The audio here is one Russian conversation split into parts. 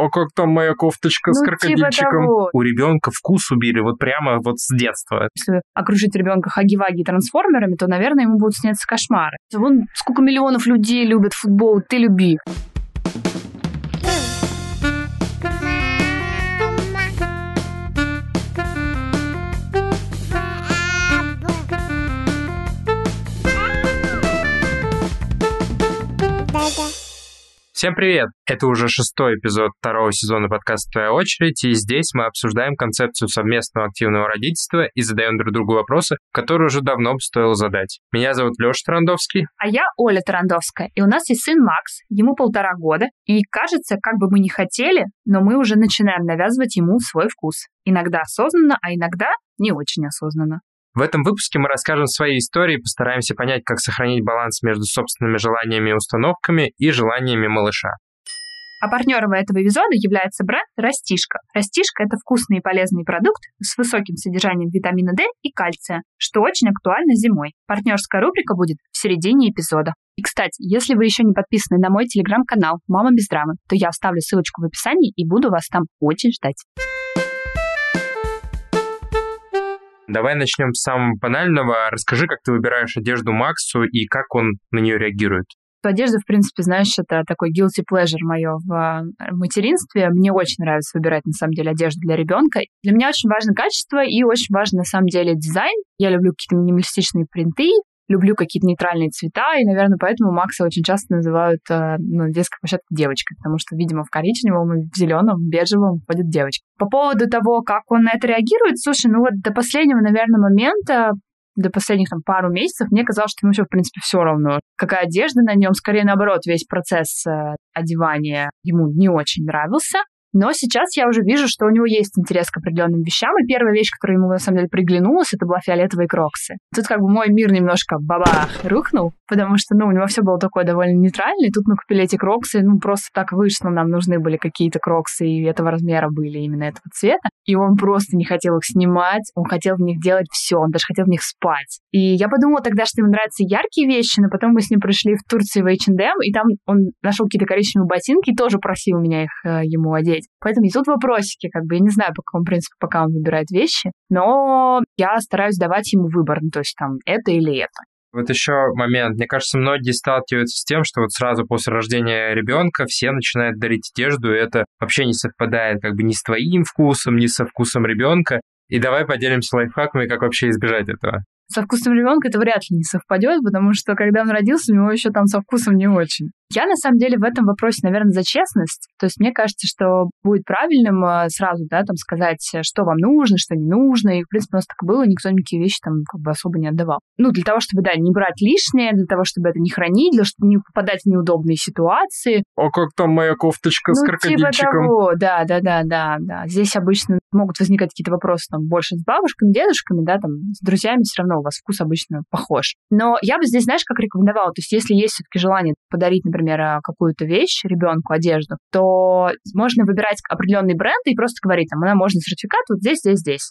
о, как там моя кофточка с крокодильчиком. Типа у ребенка вкус убили вот прямо вот с детства. Если окружить ребенка хаги-ваги и трансформерами, то, наверное, ему будут сняться кошмары. Вон сколько миллионов людей любят футбол, ты люби. Всем привет! Это уже 6-й эпизод 2-го сезона подкаста «Твоя очередь», и здесь мы обсуждаем концепцию совместного активного родительства и задаем друг другу вопросы, которые уже давно бы стоило задать. Меня зовут Леша Тарандовский. А я Оля Тарандовская, и у нас есть сын Макс, ему 1,5 года, и кажется, как бы мы ни хотели, но мы уже начинаем навязывать ему свой вкус. Иногда осознанно, а иногда не очень осознанно. В этом выпуске мы расскажем свои истории и постараемся понять, как сохранить баланс между собственными желаниями и установками и желаниями малыша. А партнером этого эпизода является бренд «Растишка». «Растишка» — это вкусный и полезный продукт с высоким содержанием витамина D и кальция, что очень актуально зимой. Партнерская рубрика будет в середине эпизода. И, кстати, если вы еще не подписаны на мой телеграм-канал «Мама без драмы», то я оставлю ссылочку в описании и буду вас там очень ждать. Давай начнем с самого банального. Расскажи, как ты выбираешь одежду Максу и как он на нее реагирует. Одежда, в принципе, знаешь, это такой guilty pleasure мое в материнстве. Мне очень нравится выбирать, на самом деле, одежду для ребенка. Для меня очень важно качество и очень важен, на самом деле, дизайн. Я люблю какие-то минималистичные принты, люблю какие-то нейтральные цвета, и, наверное, поэтому Макса очень часто называют на детской площадке девочкой, потому что, видимо, в коричневом и в зеленом, бежевом ходят девочки. По поводу того, как он на это реагирует, слушай, ну вот до последнего, наверное, момента, до последних там пару месяцев, мне казалось, что ему вообще, в принципе, все равно, какая одежда на нем, скорее наоборот, весь процесс одевания ему не очень нравился. Но сейчас я уже вижу, что у него есть интерес к определенным вещам, и первая вещь, которая ему, на самом деле, приглянулась, это была фиолетовые кроксы. Тут как бы мой мир немножко бабах рухнул, потому что, ну, у него все было такое довольно нейтральное, и тут мы купили эти кроксы, ну, просто так вышло, нам нужны были какие-то кроксы, и этого размера были именно этого цвета, и он просто не хотел их снимать, он хотел в них делать все, он даже хотел в них спать. И я подумала тогда, что ему нравятся яркие вещи, но потом мы с ним пришли в Турцию в H&M, и там он нашел какие-то коричневые ботинки и тоже просил меня их ему одеть. Поэтому и тут вопросики, как бы, я не знаю, по какому принципу пока он выбирает вещи, но я стараюсь давать ему выбор, ну, то есть там это или это. Вот еще момент. Мне кажется, многие сталкиваются с тем, что вот сразу после рождения ребенка все начинают дарить одежду, и это вообще не совпадает как бы ни с твоим вкусом, ни со вкусом ребенка. И давай поделимся лайфхаками, как вообще избежать этого. Со вкусом ребенка это вряд ли не совпадет, потому что когда он родился, у него еще там со вкусом не очень. Я, на самом деле, в этом вопросе, наверное, за честность. То есть мне кажется, что будет правильным сразу, да, там сказать, что вам нужно, что не нужно. И, в принципе, у нас так было, никто никакие вещи там как бы особо не отдавал. Ну, для того, чтобы, да, не брать лишнее, для того, чтобы это не хранить, для того, чтобы не попадать в неудобные ситуации. А как там моя кофточка с крокодильчиком? Типа того, да. Здесь обычно могут возникать какие-то вопросы там больше с бабушками, дедушками, да, там, с друзьями все равно у вас вкус обычно похож. Но я бы здесь, знаешь, как рекомендовала, то есть если есть все-таки желание подарить, например, какую-то вещь ребенку, одежду, то можно выбирать определенный бренд и просто говорить, там, она можно сертификат вот здесь,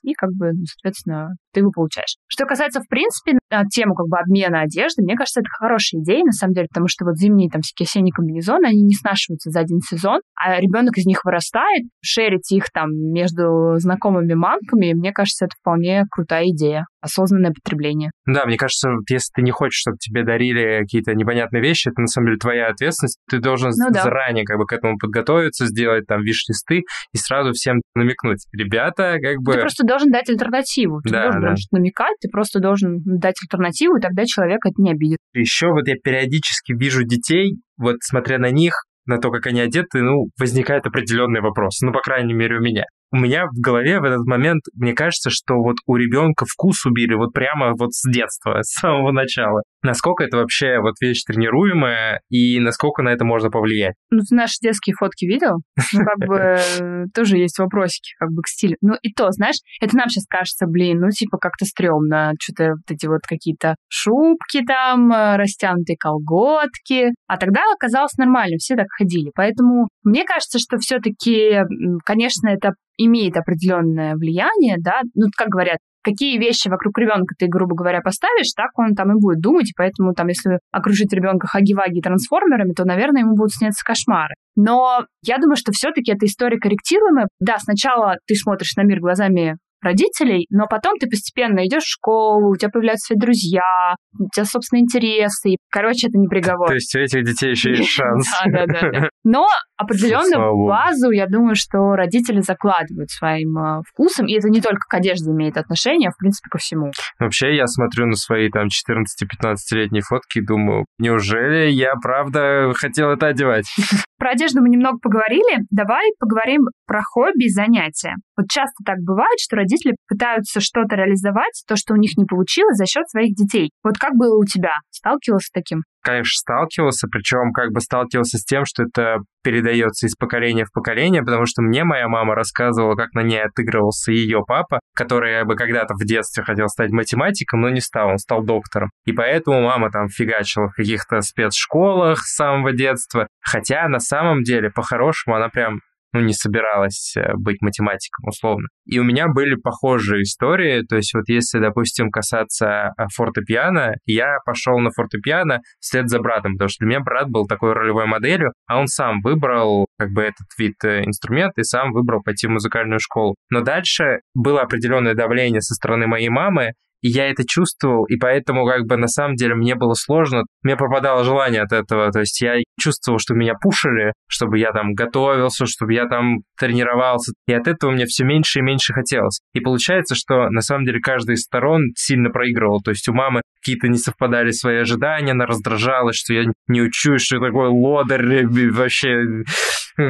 и как бы, соответственно, ты его получаешь. Что касается, в принципе, темы как бы обмена одежды, мне кажется, это хорошая идея, на самом деле, потому что вот зимние там всякие осенние комбинезоны, они не снашиваются за один сезон, а ребенок из них вырастает, шерить их там между знакомыми мамками, мне кажется, это вполне крутая идея, осознанное потребление. Да, мне кажется, если ты не хочешь, чтобы тебе дарили какие-то непонятные вещи, это на самом деле твоя ответственность, ты должен заранее как бы к этому подготовиться, сделать там виш-листы и сразу всем намекнуть. Ребята, как бы... Ты просто должен дать альтернативу. Ты должен намекать, ты просто должен дать альтернативу, и тогда человек это не обидит. Еще вот я периодически вижу детей, вот смотря на них, на то, как они одеты, ну, возникает определенный вопрос. Ну, по крайней мере, у меня. У меня в голове в этот момент, мне кажется, что вот у ребенка вкус убили вот прямо вот с детства, с самого начала. Насколько это вообще вот вещь тренируемая и насколько на это можно повлиять? Ну, ты наши детские фотки видел? Ну, как бы тоже есть вопросики как бы к стилю. Ну, и то, знаешь, это нам сейчас кажется, блин, ну, типа как-то стрёмно. Что-то вот эти вот какие-то шубки там, растянутые колготки. А тогда оказалось нормально, все так ходили. Поэтому мне кажется, что все-таки, конечно, это имеет определенное влияние, да, ну, как говорят, какие вещи вокруг ребенка ты, грубо говоря, поставишь, так он там и будет думать, и поэтому там, если окружить ребенка хаги-ваги трансформерами, то, наверное, ему будут сняться кошмары. Но я думаю, что все-таки эта история корректируемая. Да, сначала ты смотришь на мир глазами родителей, но потом ты постепенно идешь в школу, у тебя появляются свои друзья, у тебя, собственно, интересы. Короче, это не приговор. То есть у этих детей еще есть шанс. Да. Но определенную базу, я думаю, что родители закладывают своим вкусом, и это не только к одежде имеет отношение, а, в принципе, ко всему. Вообще, я смотрю на свои там 14-15-летние фотки и думаю, неужели я правда хотел это одевать? Про одежду мы немного поговорили, давай поговорим про хобби и занятия. Вот часто так бывает, что родители пытаются что-то реализовать, то, что у них не получилось, за счет своих детей. Вот как было у тебя? Сталкивалась с таким? Конечно, сталкивался, причем как бы сталкивался с тем, что это передается из поколения в поколение, потому что мне моя мама рассказывала, как на ней отыгрывался ее папа, который бы когда-то в детстве хотел стать математиком, но не стал, он стал доктором. И поэтому мама там фигачила в каких-то спецшколах с самого детства, хотя на самом деле, по-хорошему, она прям не собиралась быть математиком, условно. И у меня были похожие истории, то есть вот если, допустим, касаться фортепиано, я пошел на фортепиано вслед за братом, потому что для меня брат был такой ролевой моделью, а он сам выбрал как бы этот вид инструмента и сам выбрал пойти в музыкальную школу. Но дальше было определенное давление со стороны моей мамы, и я это чувствовал, и поэтому как бы на самом деле мне было сложно. Мне пропадало желание от этого, то есть я чувствовал, что меня пушили, чтобы я там готовился, чтобы я там тренировался, и от этого мне все меньше и меньше хотелось. И получается, что на самом деле каждая из сторон сильно проигрывала, то есть у мамы какие-то не совпадали свои ожидания, она раздражалась, что я не учусь, что я такой лодырь, вообще...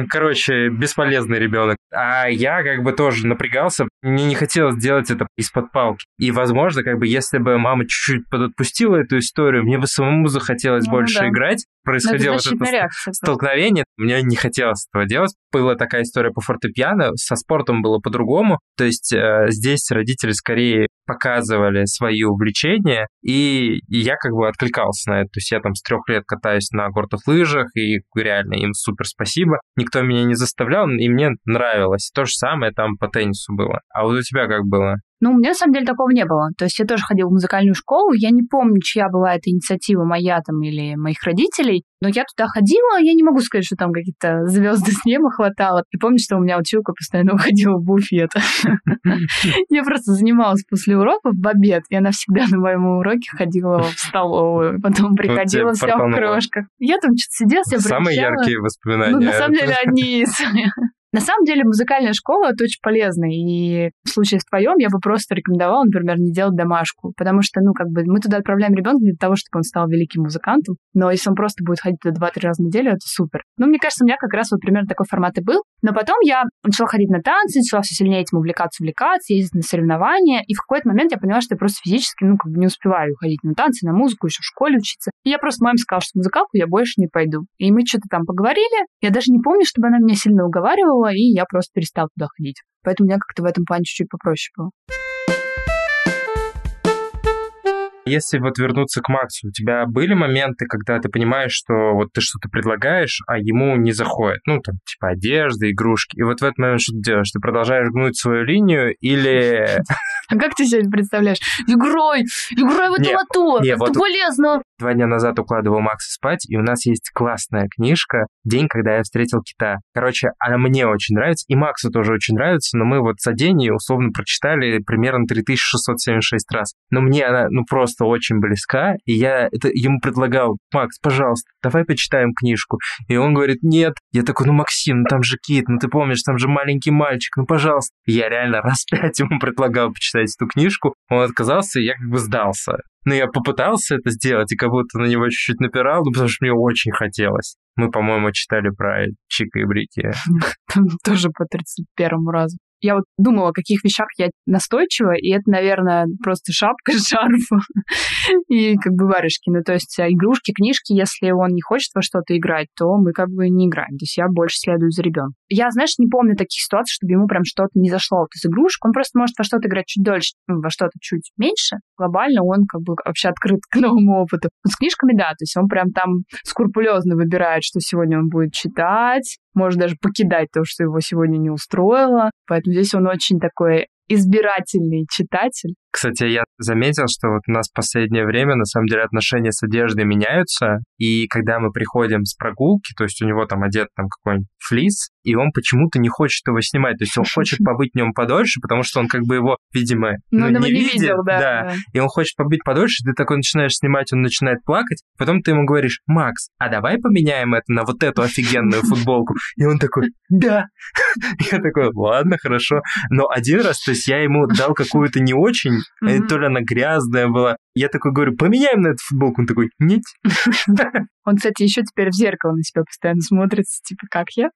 Короче, бесполезный ребенок. А я как бы тоже напрягался. Мне не хотелось делать это из-под палки. И, возможно, как бы если бы мама чуть-чуть подотпустила эту историю, мне бы самому захотелось больше играть. Происходило это столкновение. Мне не хотелось этого делать. Была такая история по фортепиано. Со спортом было по-другому. То есть здесь родители скорее показывали свои увлечения, и я как бы откликался на это. То есть я там с 3 лет катаюсь на горных лыжах, и реально им супер спасибо. Никто меня не заставлял, и мне нравилось. То же самое там по теннису было. А вот у тебя как было? Ну, у меня, на самом деле, такого не было. То есть я тоже ходила в музыкальную школу. Я не помню, чья была эта инициатива, моя там или моих родителей. Но я туда ходила, я не могу сказать, что там какие-то звезды с неба хватало. И помню, что у меня училка постоянно уходила в буфет. Я просто занималась после уроков в обед, и она всегда на моем уроке ходила в столовую. Потом приходила вся в крошках. Я там что-то сидела, себя прощала. Самые яркие воспоминания. Ну, на самом деле, одни из... На самом деле, музыкальная школа — это очень полезно, и в случае с твоем я бы просто рекомендовала, например, не делать домашку, потому что, ну, как бы мы туда отправляем ребенка для того, чтобы он стал великим музыкантом, но если он просто будет ходить туда 2-3 раза в неделю, это супер. Ну, мне кажется, у меня как раз вот примерно такой формат и был, но потом я начала ходить на танцы, начала все сильнее этим увлекаться, ездить на соревнования, и в какой-то момент я поняла, что я просто физически, ну, как бы не успеваю ходить на танцы, на музыку, еще в школе учиться, и я просто маме сказала, что в музыкалку я больше не пойду, и мы что-то там поговорили, я даже не помню, чтобы она меня сильно уговаривала, и я просто перестал туда ходить. Поэтому у меня как-то в этом плане чуть-чуть попроще было. Если вот вернуться к Максу, у тебя были моменты, когда ты понимаешь, что вот ты что-то предлагаешь, а ему не заходит? Ну, там, типа одежда, игрушки. И вот в этот момент что ты делаешь? Ты продолжаешь гнуть свою линию или... А как ты себе представляешь? Играй в эту лото! Это полезно! 2 дня назад укладывал Макса спать, и у нас есть классная книжка «День, когда я встретил кита». Короче, она мне очень нравится, и Максу тоже очень нравится, но мы вот за день ее условно прочитали примерно 3676 раз. Но мне она, просто очень близка, и я это ему предлагал: «Макс, пожалуйста, давай почитаем книжку». И он говорит: «Нет». Я такой: «Максим, там же кит, ты помнишь, там же маленький мальчик, пожалуйста». И я реально 5 раз ему предлагал почитать эту книжку, он отказался, и я как бы сдался. Но я попытался это сделать и как будто на него чуть-чуть напирал, потому что мне очень хотелось. Мы, по-моему, читали про Чика и Брики. Там тоже по 31-му разу. Я вот думала, о каких вещах я настойчива, и это, наверное, просто шапка, шарф и как бы варежки. Ну, то есть игрушки, книжки, если он не хочет во что-то играть, то мы как бы не играем. То есть я больше следую за ребенком. Я, знаешь, не помню таких ситуаций, чтобы ему прям что-то не зашло. То есть игрушек, он просто может во что-то играть чуть дольше, во что-то чуть меньше. Глобально он как бы вообще открыт к новому опыту. Вот с книжками, да, то есть он прям там скрупулезно выбирает, что сегодня он будет читать, может даже покидать то, что его сегодня не устроило. Поэтому здесь он очень такой избирательный читатель. Кстати, я заметил, что вот у нас в последнее время, на самом деле, отношения с одеждой меняются, и когда мы приходим с прогулки, то есть у него там одет там какой-нибудь флис, и он почему-то не хочет его снимать, то есть он хочет побыть в нем подольше, потому что он как бы его, видимо, не видел. И он хочет побыть подольше, ты такой начинаешь снимать, он начинает плакать, потом ты ему говоришь: Макс, а давай поменяем это на вот эту офигенную футболку? И он такой: да. Я такой: ладно, хорошо. Но один раз, то есть я ему дал какую-то не очень, то ли она грязная была. Я такой говорю: поменяем на эту футболку. Он такой: нет. Он, кстати, еще теперь в зеркало на себя постоянно смотрится, типа, как я.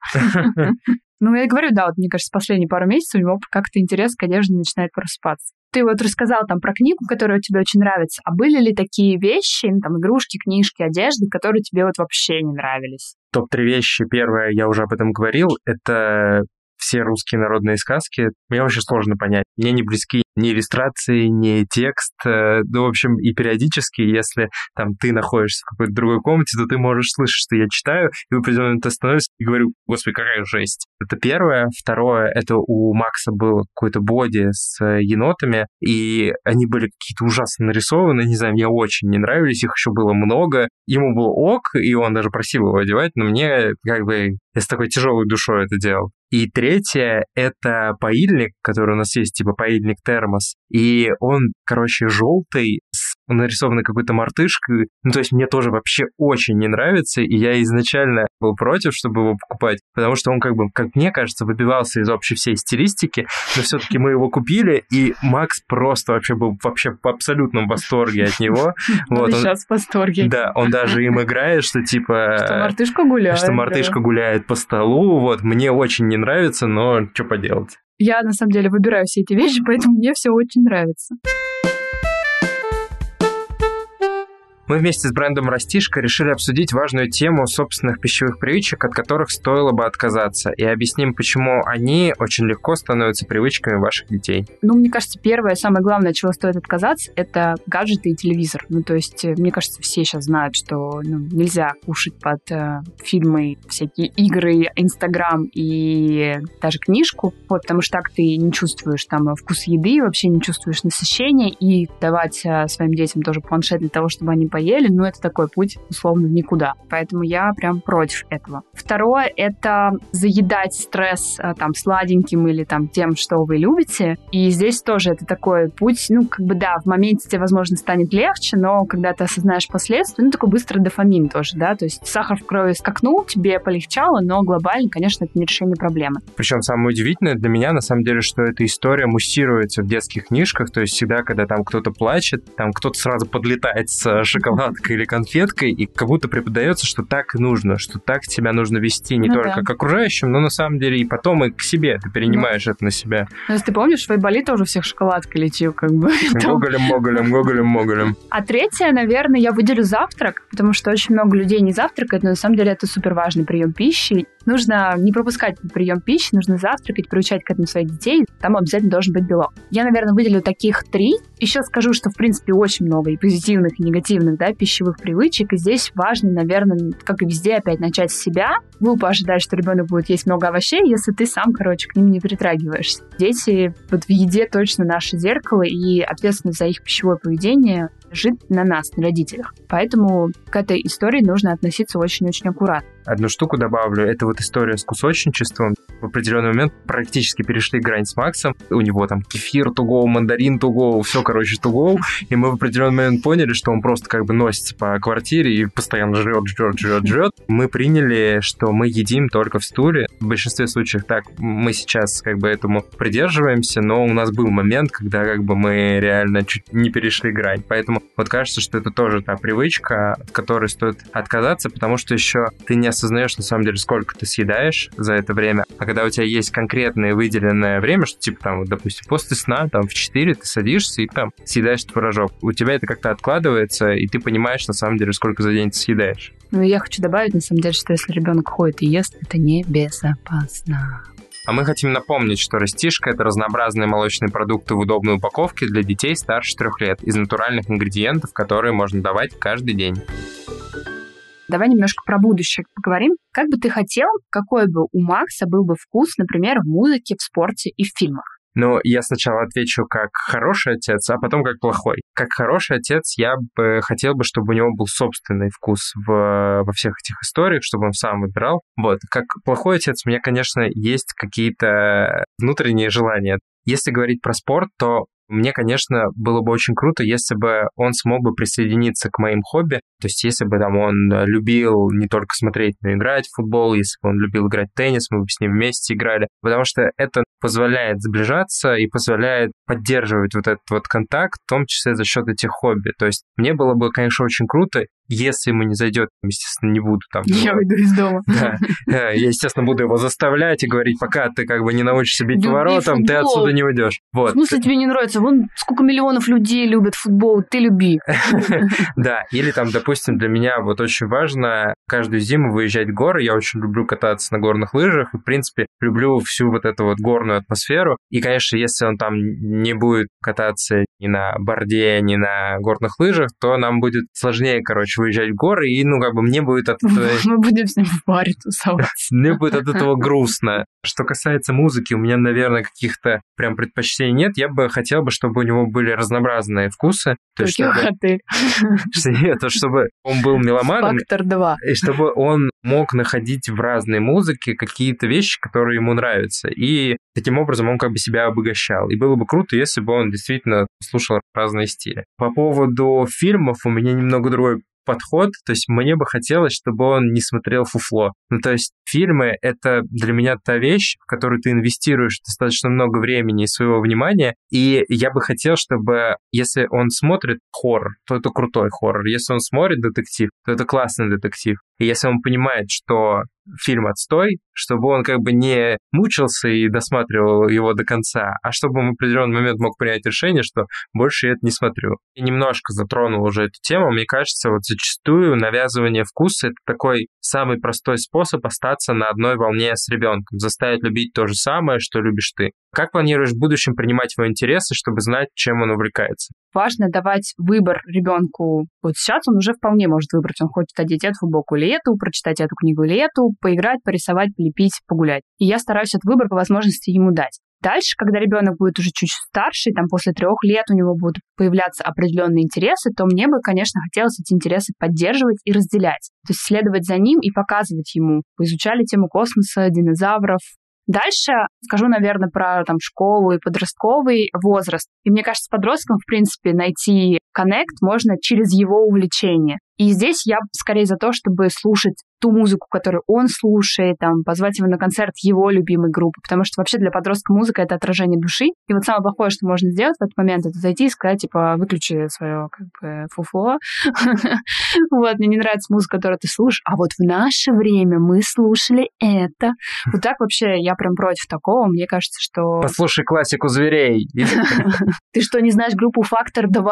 Ну, я говорю, да, вот, мне кажется, последние пару месяцев у него как-то интерес к одежде начинает просыпаться. Ты вот рассказал там про книгу, которая тебе очень нравится. А были ли такие вещи, там, игрушки, книжки, одежды, которые тебе вот вообще не нравились? Топ-3 вещи. Первое, я уже об этом говорил, это... все русские народные сказки, мне вообще сложно понять. Мне не близки ни иллюстрации, ни текст. Ну, в общем, и периодически, если там ты находишься в какой-то другой комнате, то ты можешь слышать, что я читаю, и в определенный момент остановишься и говорю: господи, какая жесть. Это первое. Второе, это у Макса был какой-то боди с енотами, и они были какие-то ужасно нарисованы, не знаю, мне очень не нравились, их еще было много. Ему был ок, и он даже просил его одевать, но мне как бы... я с такой тяжелой душой это делал. И третье — это паильник, который у нас есть, типа паильник-термос. И он, короче, желтый, он нарисован какой-то мартышкой. Ну, то есть мне тоже вообще очень не нравится, и я изначально был против, чтобы его покупать, потому что он как бы, как мне кажется, выбивался из общей всей стилистики, но все-таки мы его купили, и Макс просто вообще был в абсолютном восторге от него. Вот, сейчас в восторге. Да, он даже им играет, что типа... Что мартышка гуляет по столу. Вот, мне очень не нравится, но что поделать. Я, на самом деле, выбираю все эти вещи, поэтому мне все очень нравится. Мы вместе с брендом «Растишка» решили обсудить важную тему собственных пищевых привычек, от которых стоило бы отказаться, и объясним, почему они очень легко становятся привычками ваших детей. Ну, мне кажется, первое, самое главное, от чего стоит отказаться, это гаджеты и телевизор. Ну, то есть, мне кажется, все сейчас знают, что нельзя кушать под фильмы, всякие игры, Инстаграм и даже книжку, вот, потому что так ты не чувствуешь там вкус еды, вообще не чувствуешь насыщения, и давать своим детям тоже планшет для того, чтобы они поели, но это такой путь, условно, в никуда. Поэтому я прям против этого. Второе — это заедать стресс там сладеньким или там тем, что вы любите. И здесь тоже это такой путь, ну, как бы, да, в моменте тебе, возможно, станет легче, но когда ты осознаешь последствия, ну, такой быстрый дофамин тоже, да, то есть сахар в крови скакнул, тебе полегчало, но глобально, конечно, это не решение проблемы. Причем самое удивительное для меня, на самом деле, что эта история муссируется в детских книжках, то есть всегда, когда там кто-то плачет, там кто-то сразу подлетает с шоколадкой или конфеткой, и как будто преподается, что так и нужно, что так тебя нужно вести не только к окружающим, но на самом деле и потом и к себе. Ты перенимаешь это на себя. Ну, если ты помнишь, в Айболит тоже всех шоколадкой лечил, как бы. Гоголем. А третье, наверное, я выделю завтрак, потому что очень много людей не завтракают, но на самом деле это супер важный прием пищи. Нужно не пропускать прием пищи, нужно завтракать, приучать к этому своих детей. Там обязательно должен быть белок. Я, наверное, выделю таких 3. Еще скажу, что, в принципе, очень много и позитивных, и негативных, да, пищевых привычек. И здесь важно, наверное, как и везде, опять начать с себя. Глупо ожидать, что ребенок будет есть много овощей, если ты сам, короче, к ним не притрагиваешься. Дети вот в еде точно наше зеркало, и ответственность за их пищевое поведение лежит на нас, на родителях. Поэтому к этой истории нужно относиться очень-очень аккуратно. Одну штуку добавлю, это вот история с кусочничеством. В определенный момент практически перешли грань с Максом. У него там кефир to go, мандарин to go, все, короче, to go. И мы в определенный момент поняли, что он просто как бы носится по квартире и постоянно жрет. Мы приняли, что мы едим только в стуле. В большинстве случаев так мы сейчас как бы этому придерживаемся, но у нас был момент, когда как бы мы реально чуть не перешли грань. Поэтому вот кажется, что это тоже та привычка, от которой стоит отказаться, потому что еще ты не осознаешь, на самом деле, сколько ты съедаешь за это время. А когда у тебя есть конкретное выделенное время, что, типа, там, допустим, после сна, там, в 4 ты садишься и, там, съедаешь творожок. У тебя это как-то откладывается, и ты понимаешь, на самом деле, сколько за день ты съедаешь. Ну, я хочу добавить, на самом деле, что если ребенок ходит и ест, это небезопасно. А мы хотим напомнить, что «Растишка» — это разнообразные молочные продукты в удобной упаковке для детей старше 3 лет из натуральных ингредиентов, которые можно давать каждый день. Давай немножко про будущее поговорим. Как бы ты хотел, какой бы у Макса был бы вкус, например, в музыке, в спорте и в фильмах? Ну, я сначала отвечу как хороший отец, а потом как плохой. Как хороший отец я бы хотел, чтобы у него был собственный вкус во всех этих историях, чтобы он сам выбирал. Вот. Как плохой отец у меня, конечно, есть какие-то внутренние желания. Если говорить про спорт, то мне, конечно, было бы очень круто, если бы он смог бы присоединиться к моим хобби. То есть, если бы там он любил не только смотреть, но и играть в футбол, если бы он любил играть в теннис, мы бы с ним вместе играли. Потому что это позволяет сближаться и позволяет поддерживать вот этот вот контакт, в том числе за счет этих хобби. То есть, мне было бы, конечно, очень круто, если ему не зайдет, естественно, не буду там... Я уйду из дома. Да. Я, естественно, буду его заставлять и говорить, пока ты как бы не научишься бить поворотом, ты отсюда не уйдешь. Вот. В смысле тебе не нравится? Вон сколько миллионов людей любят футбол, ты люби. Да, или там, допустим, для меня вот очень важно каждую зиму выезжать в горы. Я очень люблю кататься на горных лыжах и, в принципе, люблю всю вот эту вот горную атмосферу. И, конечно, если он там не будет кататься ни на борде, ни на горных лыжах, то нам будет сложнее, короче, выезжать в горы, и, ну, как бы мне будет от этого... Мы будем с ним в баре тусоваться. Мне будет от этого грустно. Что касается музыки, у меня, наверное, каких-то прям предпочтений нет. Я бы хотел, чтобы у него были разнообразные вкусы. Чтобы он был меломаном. Фактор 2. И чтобы он мог находить в разной музыке какие-то вещи, которые ему нравятся. И таким образом он как бы себя обогащал. И было бы круто, если бы он действительно слушал разные стили. По поводу фильмов у меня немного другой подход, то есть мне бы хотелось, чтобы он не смотрел фуфло. Ну, то есть фильмы — это для меня та вещь, в которую ты инвестируешь достаточно много времени и своего внимания, и я бы хотел, чтобы, если он смотрит хоррор, то это крутой хоррор, если он смотрит детектив, то это классный детектив, и если он понимает, что фильм отстой, чтобы он как бы не мучился и досматривал его до конца, а чтобы он в определенный момент мог принять решение, что больше я это не смотрю. И немножко затронул уже эту тему. Мне кажется, вот зачастую навязывание вкуса — это такой самый простой способ остаться на одной волне с ребенком, заставить любить то же самое, что любишь ты. Как планируешь в будущем принимать его интересы, чтобы знать, чем он увлекается? Важно давать выбор ребенку. Вот сейчас он уже вполне может выбрать. Он хочет одеть эту футболку или эту, прочитать эту книгу или эту, поиграть, порисовать, полепить, погулять. И я стараюсь этот выбор по возможности ему дать. Дальше, когда ребенок будет уже чуть старше, там после 3 лет у него будут появляться определенные интересы, то мне бы, конечно, хотелось эти интересы поддерживать и разделять. То есть следовать за ним и показывать ему. Вы изучали тему космоса, динозавров. Дальше скажу, наверное, про там, школу и подростковый возраст. И мне кажется, подросткам, в принципе, найти коннект можно через его увлечение. И здесь я скорее за то, чтобы слушать ту музыку, которую он слушает, там, позвать его на концерт его любимой группы, потому что вообще для подростка музыка — это отражение души. И вот самое плохое, что можно сделать в этот момент, это зайти и сказать, типа, выключи свое как бы фуфло. Вот, мне не нравится музыка, которую ты слушаешь, а вот в наше время мы слушали это. Вот так вообще я прям против такого, мне кажется, что... Послушай классику зверей. Ты что, не знаешь группу «Фактор 2»?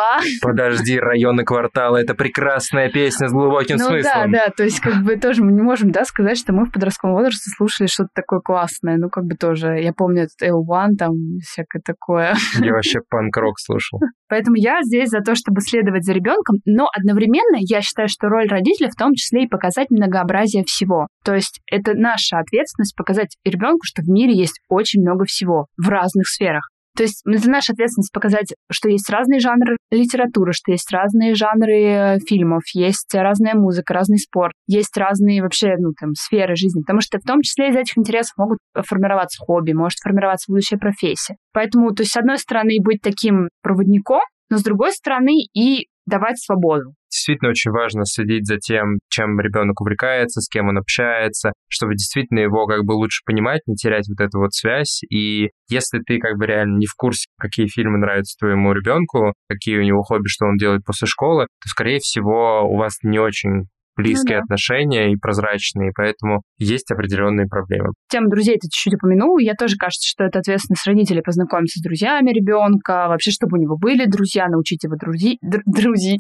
Подожди, районы квартала, это прекрасная песня с глубоким смыслом. Ну да, то есть как бы тоже мы не можем, да, сказать, что мы в подростковом возрасте слушали что-то такое классное. Ну как бы тоже, я помню этот L1, там всякое такое. Я вообще панк-рок слушал. Поэтому я здесь за то, чтобы следовать за ребенком, но одновременно я считаю, что роль родителя в том числе и показать многообразие всего. То есть это наша ответственность показать ребенку, что в мире есть очень много всего в разных сферах. То есть это наша ответственность показать, что есть разные жанры литературы, что есть разные жанры фильмов, есть разная музыка, разный спорт, есть разные вообще, ну, там, сферы жизни, потому что в том числе из этих интересов могут формироваться хобби, может формироваться будущая профессия. Поэтому, то есть, с одной стороны, быть таким проводником, но с другой стороны и давать свободу. Действительно очень важно следить за тем, чем ребенок увлекается, с кем он общается, чтобы действительно его как бы лучше понимать, не терять вот эту вот связь. И если ты как бы реально не в курсе, какие фильмы нравятся твоему ребенку, какие у него хобби, что он делает после школы, то, скорее всего, у вас не очень близкие отношения и прозрачные, поэтому есть определенные проблемы. Тему друзей ты чуть-чуть упомянула. Я тоже, кажется, что это ответственность родителей познакомиться с друзьями ребенка, вообще, чтобы у него были друзья, научить его друзить.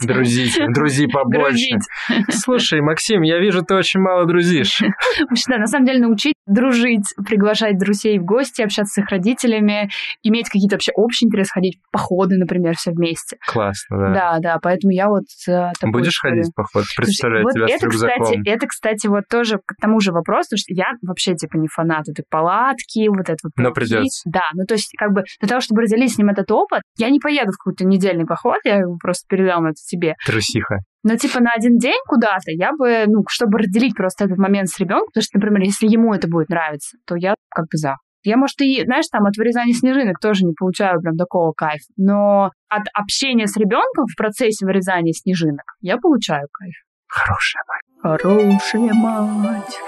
Друзей побольше. Слушай, Максим, я вижу, ты очень мало друзишь. Да, на самом деле научить дружить, приглашать друзей в гости, общаться с их родителями, иметь какие-то вообще общие интересы, ходить в походы, например, все вместе. Классно, да. Да, поэтому я вот... Будешь ходить в поход, представляю тебя. тебя с рюкзаком. Кстати, вот тоже к тому же вопросу, потому что я вообще, типа, не фанат этой палатки, вот это вот. Но придется. Да, ну то есть, как бы, для того, чтобы разделить с ним этот опыт, я не поеду в какой-то недельный поход, я его просто передам это тебе. Трусиха. Но, типа, на один день куда-то я бы, ну, чтобы разделить просто этот момент с ребенком, потому что, например, если ему это будет нравиться, то я как бы за. Я, может, и, знаешь, там от вырезания снежинок тоже не получаю прям такого кайфа, но от общения с ребенком в процессе вырезания снежинок я получаю кайф. Хорошая мать. Хорошая мать.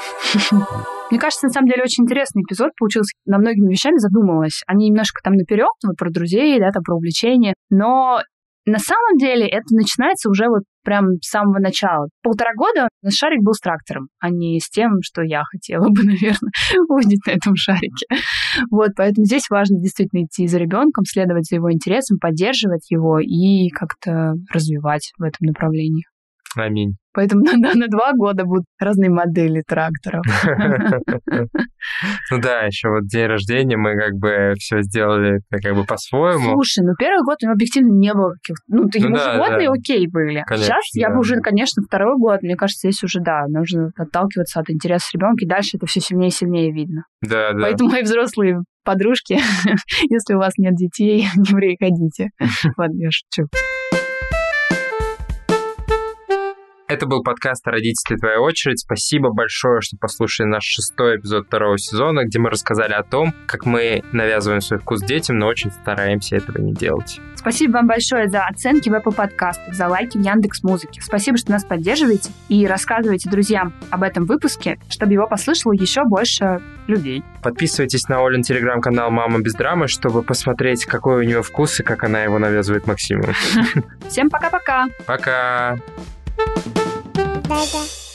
Мне кажется, на самом деле, очень интересный эпизод получился. На многими вещами задумалась. Они немножко там наперед, вот про друзей, да, там про увлечения, но на самом деле это начинается уже вот прям с самого начала. 1,5 года наш шарик был с трактором, а не с тем, что я хотела бы, наверное, увидеть на этом шарике. Вот, поэтому здесь важно действительно идти за ребенком, следовать за его интересам, поддерживать его и как-то развивать в этом направлении. Аминь. Поэтому на 2 года будут разные модели тракторов. Ну да, еще вот день рождения мы как бы все сделали как бы по-своему. Слушай, ну 1 год у него объективно не было каких-то... Ну, ему животные окей были. Сейчас я бы уже, конечно, 2 год, мне кажется, здесь уже, да, нужно отталкиваться от интересов ребенка, и дальше это все сильнее и сильнее видно. Да, да. Поэтому мои взрослые подружки, если у вас нет детей, не приходите. Ладно, я шучу. Это был подкаст «Родители. Твоя очередь». Спасибо большое, что послушали наш 6-й эпизод 2-го сезона, где мы рассказали о том, как мы навязываем свой вкус детям, но очень стараемся этого не делать. Спасибо вам большое за оценки в Apple подкастах, за лайки в Яндекс.Музыке. Спасибо, что нас поддерживаете и рассказываете друзьям об этом выпуске, чтобы его послушало еще больше людей. Подписывайтесь на Олин телеграм-канал «Мама без драмы», чтобы посмотреть, какой у нее вкус и как она его навязывает Максиму. Всем пока-пока! Пока! Пока. Bye-bye.